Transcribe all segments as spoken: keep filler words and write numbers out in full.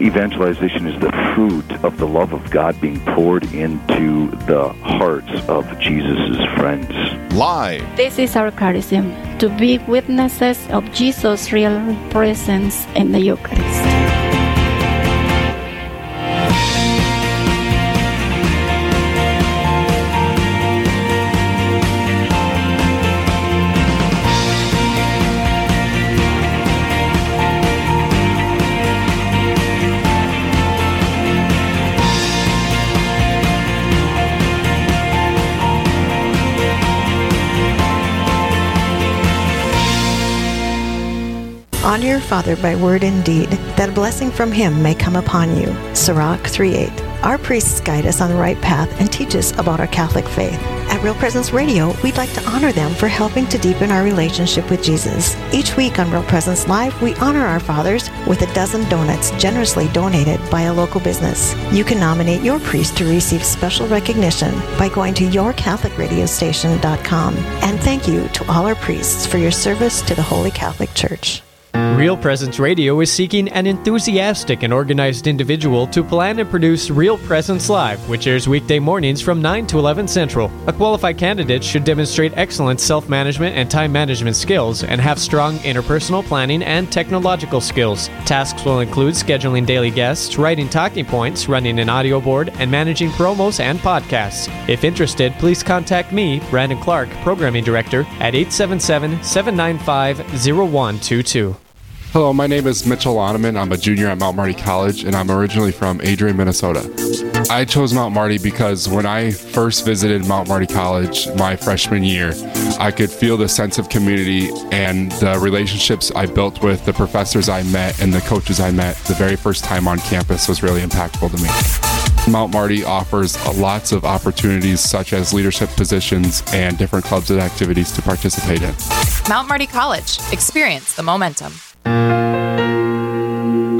Evangelization is the fruit of the love of God being poured into the hearts of Jesus' friends. Live. This is our charism, to be witnesses of Jesus' real presence in the Eucharist. Honor your father by word and deed, that a blessing from him may come upon you. Sirach three eight. Our priests guide us on the right path and teach us about our Catholic faith. At Real Presence Radio, we'd like to honor them for helping to deepen our relationship with Jesus. Each week on Real Presence Live, we honor our fathers with a dozen donuts generously donated by a local business. You can nominate your priest to receive special recognition by going to your catholic radio station dot com. And thank you to all our priests for your service to the Holy Catholic Church. Real Presence Radio is seeking an enthusiastic and organized individual to plan and produce Real Presence Live, which airs weekday mornings from nine to eleven Central. A qualified candidate should demonstrate excellent self-management and time management skills and have strong interpersonal planning and technological skills. Tasks will include scheduling daily guests, writing talking points, running an audio board, and managing promos and podcasts. If interested, please contact me, Brandon Clark, Programming Director, at eight seven seven, seven nine five, zero one two two. Hello, my name is Mitchell Loneman. I'm a junior at Mount Marty College, and I'm originally from Adrian, Minnesota. I chose Mount Marty because when I first visited Mount Marty College my freshman year, I could feel the sense of community and the relationships I built with the professors I met and the coaches I met the very first time on campus was really impactful to me. Mount Marty offers lots of opportunities such as leadership positions and different clubs and activities to participate in. Mount Marty College. Experience the momentum.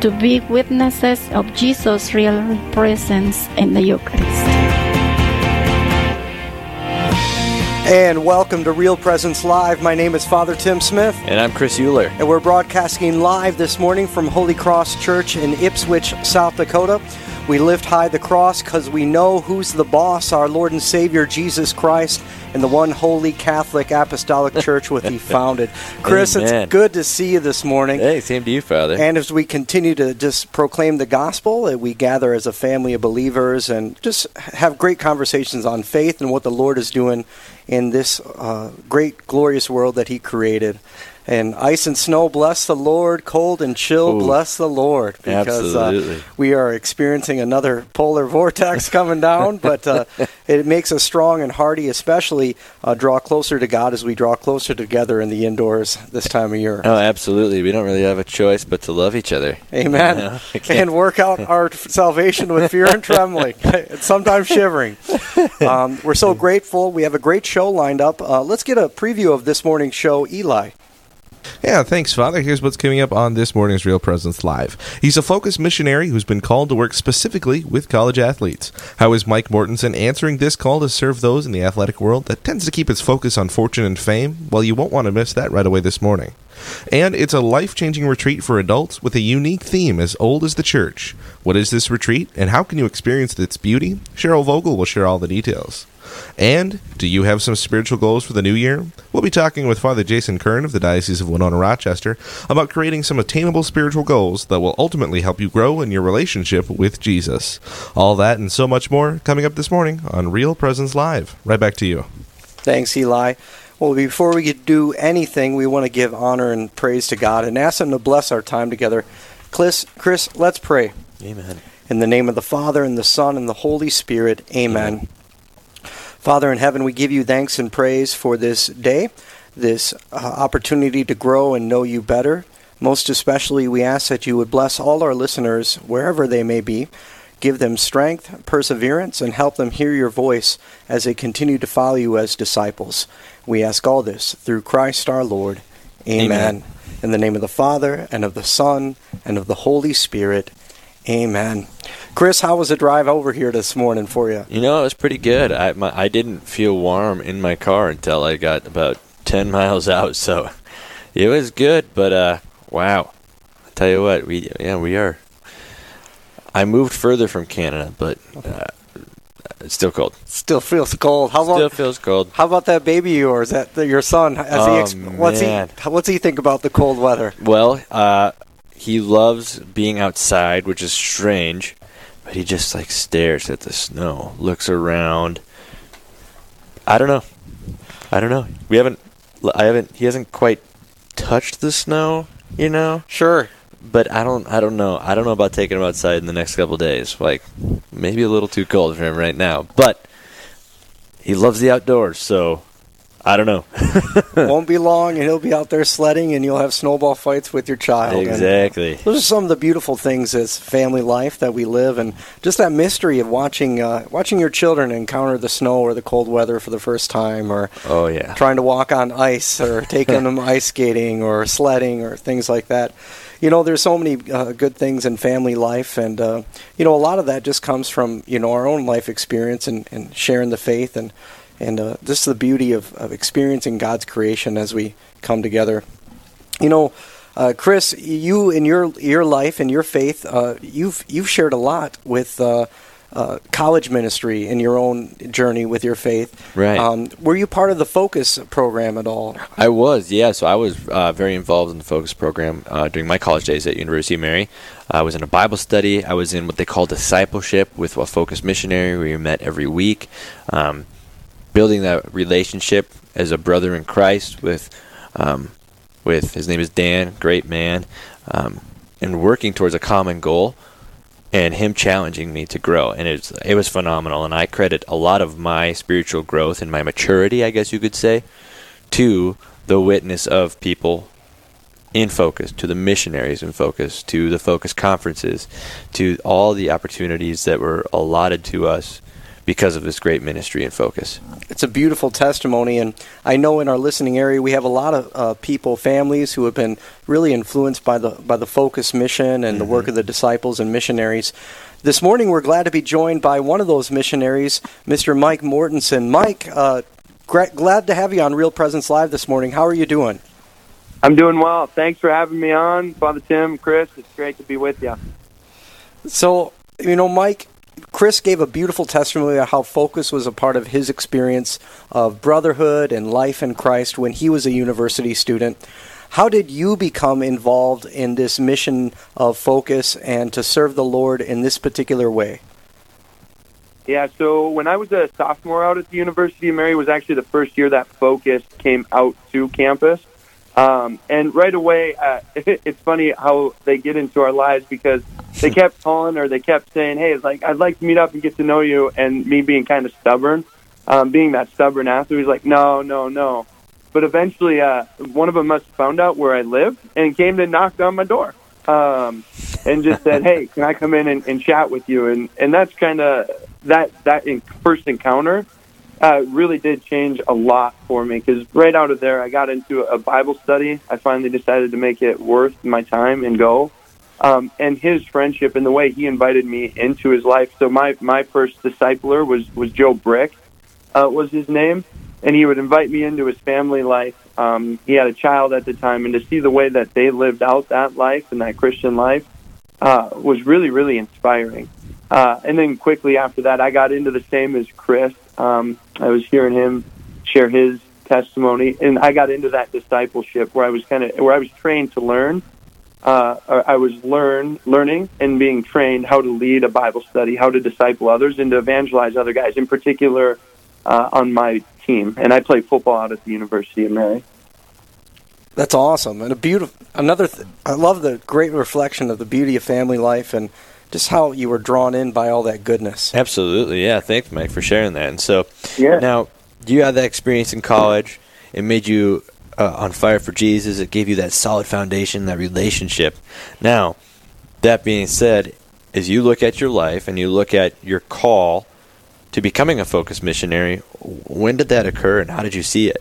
to be witnesses of Jesus' real presence in the Eucharist. And welcome to Real Presence Live. My name is Father Tim Smith. And I'm Chris Euler. And we're broadcasting live this morning from Holy Cross Church in Ipswich, South Dakota. We lift high the cross because we know who's the boss, our Lord and Savior, Jesus Christ, and the one Holy Catholic Apostolic Church which he founded. Chris, Amen. It's good to see you this morning. Hey, same to you, Father. And as we continue to just proclaim the gospel, we gather as a family of believers and just have great conversations on faith and what the Lord is doing in this uh, great, glorious world that he created. And ice and snow, bless the Lord. Cold and chill, Ooh, bless the Lord. Because uh, we are experiencing another polar vortex coming down, but uh, it makes us strong and hearty, especially uh, draw closer to God as we draw closer together in the indoors this time of year. Oh, absolutely. We don't really have a choice but to love each other. Amen. You know, and work out our salvation with fear and trembling, sometimes shivering. Um, we're so grateful. We have a great show lined up. Uh, let's get a preview of this morning's show, Eli. Yeah, thanks, Father. Here's what's coming up on this morning's Real Presence Live. He's a Focus missionary who's been called to work specifically with college athletes. How is Mike Mortensen answering this call to serve those in the athletic world that tends to keep its focus on fortune and fame? Well, you won't want to miss that right away this morning. And it's a life-changing retreat for adults with a unique theme as old as the church. What is this retreat, and how can you experience its beauty? Cheryl Vogel will share all the details. And do you have some spiritual goals for the new year? We'll be talking with Father Jason Kern of the Diocese of Winona Rochester about creating some attainable spiritual goals that will ultimately help you grow in your relationship with Jesus. All that and so much more coming up this morning on Real Presence Live. Right back to you. Thanks, Eli. Well, before we do anything, we want to give honor and praise to God and ask him to bless our time together. Chris, Chris, let's pray. Amen. In the name of the Father, and the Son, and the Holy Spirit. Amen. Amen. Father in heaven, we give you thanks and praise for this day, this uh, opportunity to grow and know you better. Most especially, we ask that you would bless all our listeners, wherever they may be. Give them strength, perseverance, and help them hear your voice as they continue to follow you as disciples. We ask all this through Christ our Lord. Amen. Amen. In the name of the Father, and of the Son, and of the Holy Spirit. Amen. Chris, how was the drive over here this morning for you? You know, it was pretty good. I my, I didn't feel warm in my car until I got about ten miles out, so it was good. But, uh, wow. I'll tell you what, we yeah, we are. I moved further from Canada, but uh, it's still cold. Still feels cold. How about, still feels cold. How about that baby of yours, that, that your son? As oh, he exp- what's man. He, what's he think about the cold weather? Well, uh, he loves being outside, which is strange, but he just like stares at the snow, looks around. I don't know. I don't know. We haven't. I haven't. He hasn't quite touched the snow. You know. Sure. But I don't, I don't know. I don't know about taking him outside in the next couple of days. Like, maybe a little too cold for him right now. But he loves the outdoors, so I don't know. Won't be long, and he'll be out there sledding, and you'll have snowball fights with your child. Exactly. And those are some of the beautiful things as family life that we live, and just that mystery of watching, uh, watching your children encounter the snow or the cold weather for the first time, or oh yeah, trying to walk on ice, or taking them ice skating, or sledding, or things like that. You know, there's so many uh, good things in family life, and, uh, you know, a lot of that just comes from, you know, our own life experience and, and sharing the faith, and, and uh, just the beauty of, of experiencing God's creation as we come together. You know, uh, Chris, you in your your life and your faith, uh, you've, you've shared a lot with uh, uh, college ministry in your own journey with your faith. Right. Um, were you part of the Focus program at all? I was, yeah. So I was uh, very involved in the Focus program uh, during my college days at University of Mary. I was in a Bible study. I was in what they call discipleship with a Focus missionary. We met every week, um, building that relationship as a brother in Christ with, um, with his name is Dan, great man, um, and working towards a common goal. And him challenging me to grow, and it was, it was phenomenal. And I credit a lot of my spiritual growth and my maturity, I guess you could say, to the witness of people in Focus, to the missionaries in Focus, to the Focus conferences, to all the opportunities that were allotted to us because of this great ministry and Focus. It's a beautiful testimony, and I know in our listening area we have a lot of uh, people, families, who have been really influenced by the by the Focus mission and mm-hmm. the work of the disciples and missionaries. This morning we're glad to be joined by one of those missionaries, Mister Mike Mortensen. Mike, uh, gra- glad to have you on Real Presence Live this morning. How are you doing? I'm doing well. Thanks for having me on, Father Tim, Chris. It's great to be with you. So, you know, Mike, Chris gave a beautiful testimony of how Focus was a part of his experience of brotherhood and life in Christ when he was a university student. How did you become involved in this mission of Focus and to serve the Lord in this particular way? Yeah, so when I was a sophomore out at the University of Mary, it was actually the first year that Focus came out to campus. Um, and right away, uh, it's funny how they get into our lives because they kept calling or they kept saying, hey, it's like, I'd like to meet up and get to know you. And me being kind of stubborn, um, being that stubborn athlete, he's like, no, no, no. But eventually, uh, one of them must have found out where I lived and came and knocked on my door um, and just said, hey, can I come in and, and chat with you? And, and that's kind of that, that in- first encounter. Uh, really did change a lot for me because right out of there, I got into a Bible study. I finally decided to make it worth my time and go. Um, and his friendship and the way he invited me into his life. So my, my first discipler was, was Joe Brick, uh, was his name. And he would invite me into his family life. Um, he had a child at the time. And to see the way that they lived out that life and that Christian life uh, was really, really inspiring. Uh, and then quickly after that, I got into the same as Chris. Um, I was hearing him share his testimony, and I got into that discipleship where I was kind of where I was trained to learn. Uh, or I was learn learning and being trained how to lead a Bible study, how to disciple others, and to evangelize other guys. In particular, uh, on my team, and I played football out at the University of Mary. That's awesome. And a beautiful, another, th- I love the great reflection of the beauty of family life and just how you were drawn in by all that goodness. Absolutely. Yeah. Thanks, Mike, for sharing that. And so yeah. Now you had that experience in college. It made you uh, on fire for Jesus. It gave you that solid foundation, that relationship. Now, that being said, as you look at your life and you look at your call to becoming a Focus missionary, when did that occur and how did you see it?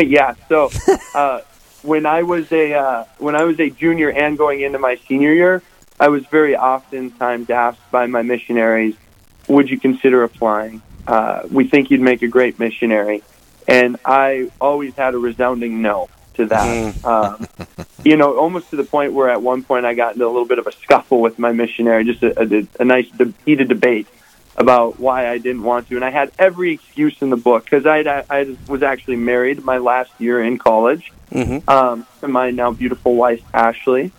yeah, so uh, when I was a uh, when I was a junior and going into my senior year, I was very oftentimes asked by my missionaries, "Would you consider applying? Uh, we think you'd make a great missionary." And I always had a resounding no to that. um, you know, almost to the point where at one point I got into a little bit of a scuffle with my missionary, just a, a, a nice de- heated debate about why I didn't want to, and I had every excuse in the book because I I was actually married my last year in college mm-hmm. um, to my now beautiful wife Ashley,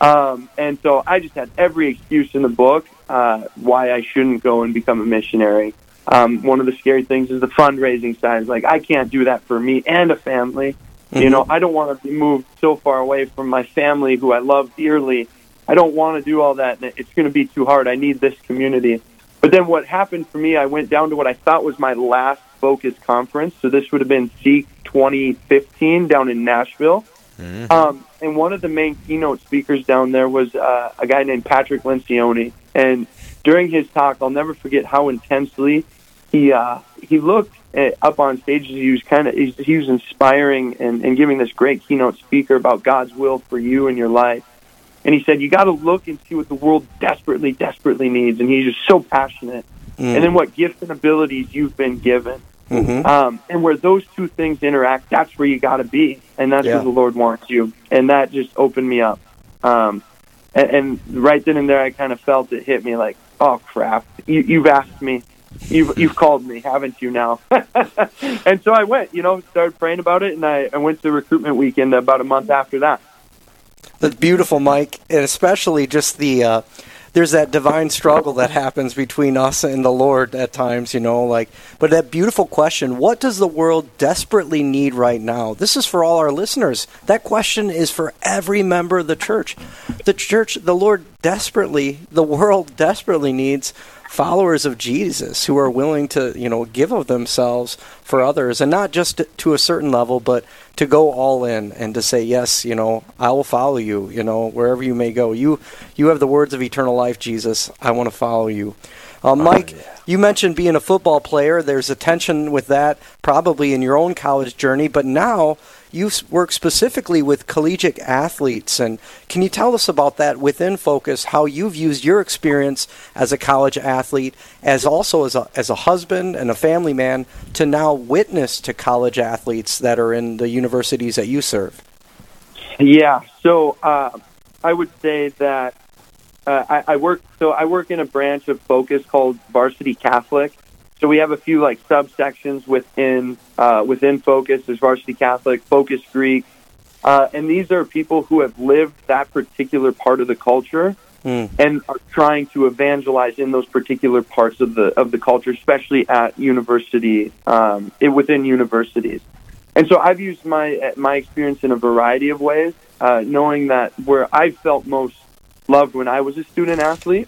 um, and so I just had every excuse in the book uh, why I shouldn't go and become a missionary. Um, one of the scary things is the fundraising side. Like, I can't do that for me and a family. Mm-hmm. You know, I don't want to be moved so far away from my family who I love dearly. I don't want to do all that. It's going to be too hard. I need this community. But then what happened for me, I went down to what I thought was my last Focus conference. So this would have been Seek twenty fifteen down in Nashville. Mm-hmm. Um, and one of the main keynote speakers down there was uh, a guy named Patrick Lencioni. And during his talk, I'll never forget how intensely he uh, he looked at, up on stage. He was kind of he was inspiring and, and giving this great keynote speaker about God's will for you and your life. And he said, you got to look and see what the world desperately, desperately needs. And he's just so passionate. Mm. And then what gifts and abilities you've been given. Mm-hmm. Um, and where those two things interact, that's where you got to be. And that's yeah. where the Lord wants you. And that just opened me up. Um, and, and right then and there, I kind of felt it hit me like, oh, crap. You, you've asked me. You've, you've called me, haven't you now? And so I went, you know, started praying about it. And I, I went to recruitment weekend about a month after that. That's beautiful, Mike, and especially just the, uh, there's that divine struggle that happens between us and the Lord at times, you know, like, but that beautiful question, what does the world desperately need right now? This is for all our listeners. That question is for every member of the church. The church, the Lord desperately, the world desperately needs followers of Jesus who are willing to, you know, give of themselves for others, and not just to a certain level, but to go all in and to say, yes, you know, I will follow you, you know, wherever you may go. You you have the words of eternal life, Jesus. I want to follow you. Uh, Mike, oh, yeah. you mentioned being a football player. There's a tension with that probably in your own college journey, but now you work specifically with collegiate athletes. And can you tell us about that within Focus, how you've used your experience as a college athlete, as also as a, as a husband and a family man, to now witness to college athletes that are in the universities that you serve? Yeah, so uh, I would say that Uh, I, I work so I work in a branch of Focus called Varsity Catholic. So we have a few like subsections within uh, within Focus. There's Varsity Catholic, Focus Greek, uh, and these are people who have lived that particular part of the culture mm. and are trying to evangelize in those particular parts of the of the culture, especially at university um, it, within universities. And so I've used my my experience in a variety of ways, uh, knowing that where I felt most loved when I was a student athlete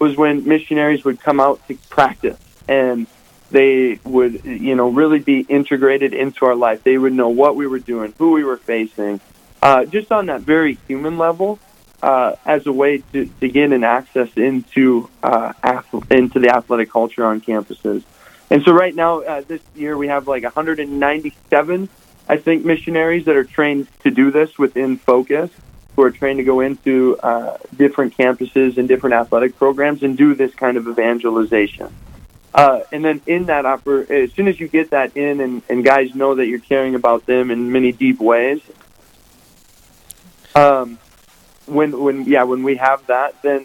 was when missionaries would come out to practice and they would, you know, really be integrated into our life. They would know what we were doing, who we were facing, uh, just on that very human level, uh, as a way to, to get an access into uh, ath- into the athletic culture on campuses. And so right now, uh, this year, we have like one hundred ninety-seven, I think, missionaries that are trained to do this within Focus, who are trained to go into uh, different campuses and different athletic programs and do this kind of evangelization. Uh, and then in that, oper- as soon as you get that in and, and guys know that you're caring about them in many deep ways, um, when when yeah, when we have that, then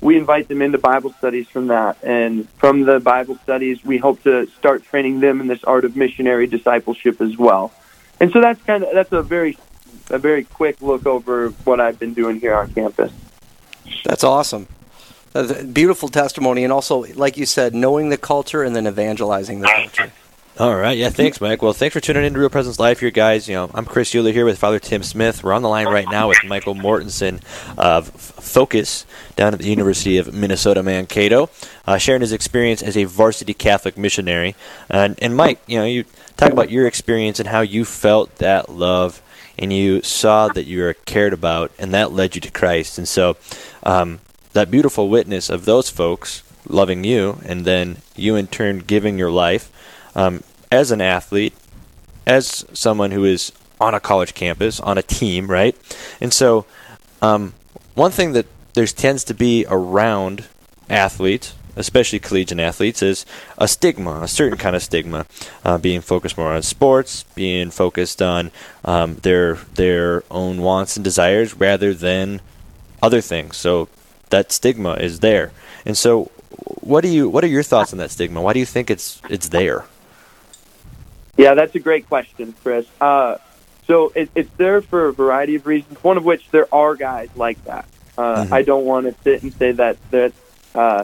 we invite them into Bible studies from that. And from the Bible studies, we hope to start training them in this art of missionary discipleship as well. And so that's kind of that's a very a very quick look over what I've been doing here on campus. That's awesome. That's a beautiful testimony. And also, like you said, knowing the culture and then evangelizing the culture. All right. Yeah, thanks, Mike. Well, thanks for tuning in to Real Presence Live here, guys. You know, I'm Chris Euler here with Father Tim Smith. We're on the line right now with Michael Mortensen of Focus down at the University of Minnesota, Mankato, uh, sharing his experience as a Varsity Catholic missionary. And, and Mike, you know, you talk about your experience and how you felt that love and you saw that you were cared about, and that led you to Christ. And so um, that beautiful witness of those folks loving you and then you in turn giving your life, Um, as an athlete, as someone who is on a college campus, on a team, right? And so um, one thing that there tends to be around athletes, especially collegiate athletes, is a stigma, a certain kind of stigma, uh, being focused more on sports, being focused on um, their their own wants and desires rather than other things. So that stigma is there. And so what do you? What are your thoughts on that stigma? Why do you think it's it's there? Yeah, that's a great question, Chris. Uh, so it, it's there for a variety of reasons, one of which there are guys like that. Uh, mm-hmm. I don't want to sit and say that that uh,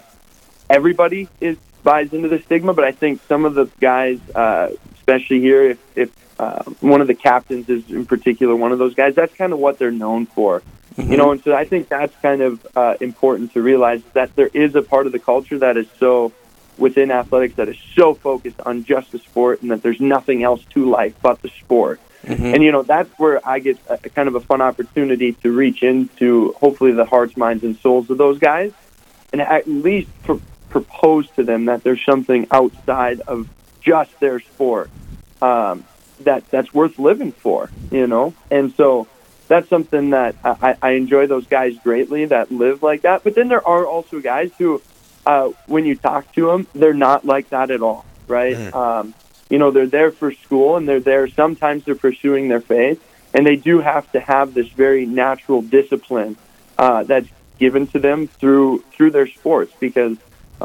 everybody is buys into the stigma, but I think some of the guys, uh, especially here, if, if uh, one of the captains is in particular one of those guys, that's kind of what they're known for. Mm-hmm. You know, and so I think that's kind of uh, important to realize that there is a part of the culture that is so... within athletics that is so focused on just the sport and that there's nothing else to life but the sport. Mm-hmm. And, you know, that's where I get a, kind of a fun opportunity to reach into hopefully the hearts, minds, and souls of those guys and at least pr- propose to them that there's something outside of just their sport um, that that's worth living for, you know. And so that's something that I, I enjoy those guys greatly that live like that. But then there are also guys who, Uh, when you talk to them, they're not like that at all, right? Mm. Um, you know, they're there for school, and they're there. Sometimes they're pursuing their faith, and they do have to have this very natural discipline uh, that's given to them through through their sports. Because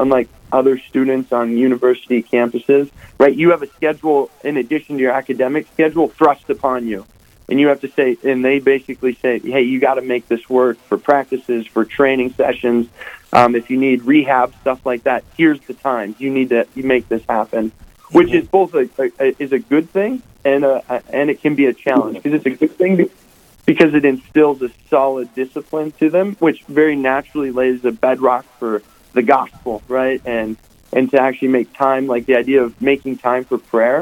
unlike other students on university campuses, right, you have a schedule in addition to your academic schedule thrust upon you, and you have to say, and they basically say, hey, you got to make this work for practices, for training sessions. Um, if you need rehab, stuff like that, here's the time. You need to you make this happen, which is both a, a, is a good thing and a, a, and it can be a challenge because it's a good thing because it instills a solid discipline to them, which very naturally lays a bedrock for the gospel, right? And and to actually make time, like the idea of making time for prayer,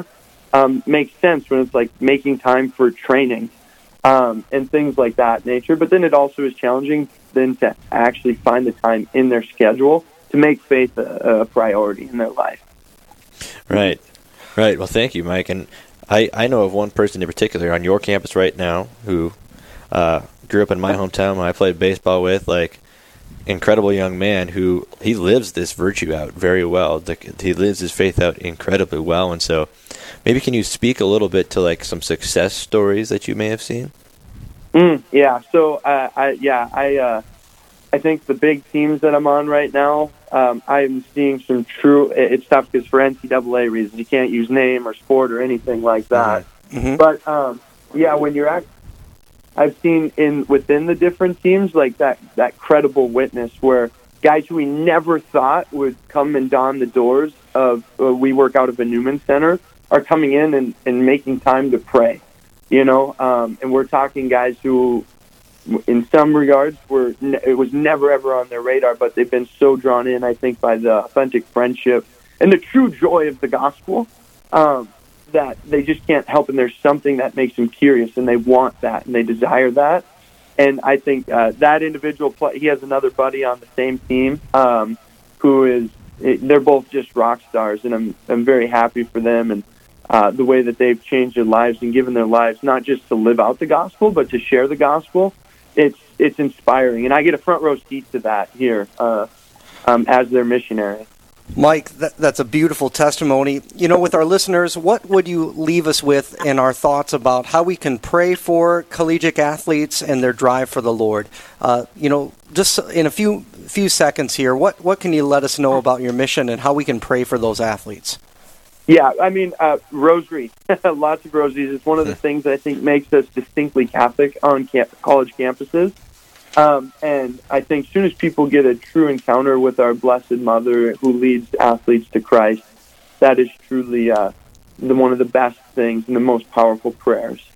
um, makes sense when it's like making time for training um, and things like that nature. But then it also is challenging then to actually find the time in their schedule to make faith a, a priority in their life. Right. Right. Well, thank you, Mike. And I, I know of one person in particular on your campus right now who uh, grew up in my hometown when I played baseball with, like, incredible young man who he lives this virtue out very well. Like, he lives his faith out incredibly well. And so maybe can you speak a little bit to, like, some success stories that you may have seen? Mm, yeah, so uh, I yeah I uh, I think the big teams that I'm on right now, um, I'm seeing some true. It, it's tough because for N C double A reasons, you can't use name or sport or anything like that. Mm-hmm. But um, yeah, when you're at, I've seen in within the different teams like that that credible witness where guys who we never thought would come and don the doors of uh, we work out of the Newman Center are coming in and, and making time to pray. You know, um, and we're talking guys who, in some regards, were ne- it was never, ever on their radar, but they've been so drawn in, I think, by the authentic friendship and the true joy of the gospel um, that they just can't help. And there's something that makes them curious, and they want that, and they desire that. And I think uh, that individual, play- he has another buddy on the same team um, who is, they're both just rock stars, and I'm I'm very happy for them. And Uh, the way that they've changed their lives and given their lives, not just to live out the gospel, but to share the gospel, it's it's inspiring. And I get a front row seat to that here uh, um, as their missionary. Mike, that, that's a beautiful testimony. You know, with our listeners, what would you leave us with in our thoughts about how we can pray for collegiate athletes and their drive for the Lord? Uh, you know, just in a few few seconds here, what, what can you let us know about your mission and how we can pray for those athletes? Yeah, I mean, uh, rosary, lots of rosaries. It's one of the things that I think makes us distinctly Catholic on camp- college campuses. Um, and I think as soon as people get a true encounter with our Blessed Mother who leads athletes to Christ, that is truly uh, the, one of the best things and the most powerful prayers.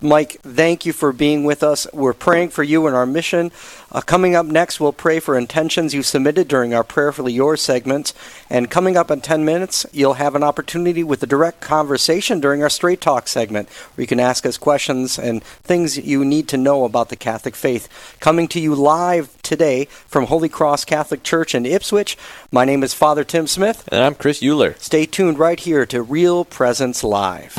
Mike, thank you for being with us. We're praying for you and our mission. Uh, coming up next, we'll pray for intentions you submitted during our Prayerfully Yours segments. And coming up in ten minutes, you'll have an opportunity with a direct conversation during our Straight Talk segment, where you can ask us questions and things you need to know about the Catholic faith. Coming to you live today from Holy Cross Catholic Church in Ipswich, my name is Father Tim Smith. And I'm Chris Euler. Stay tuned right here to Real Presence Live.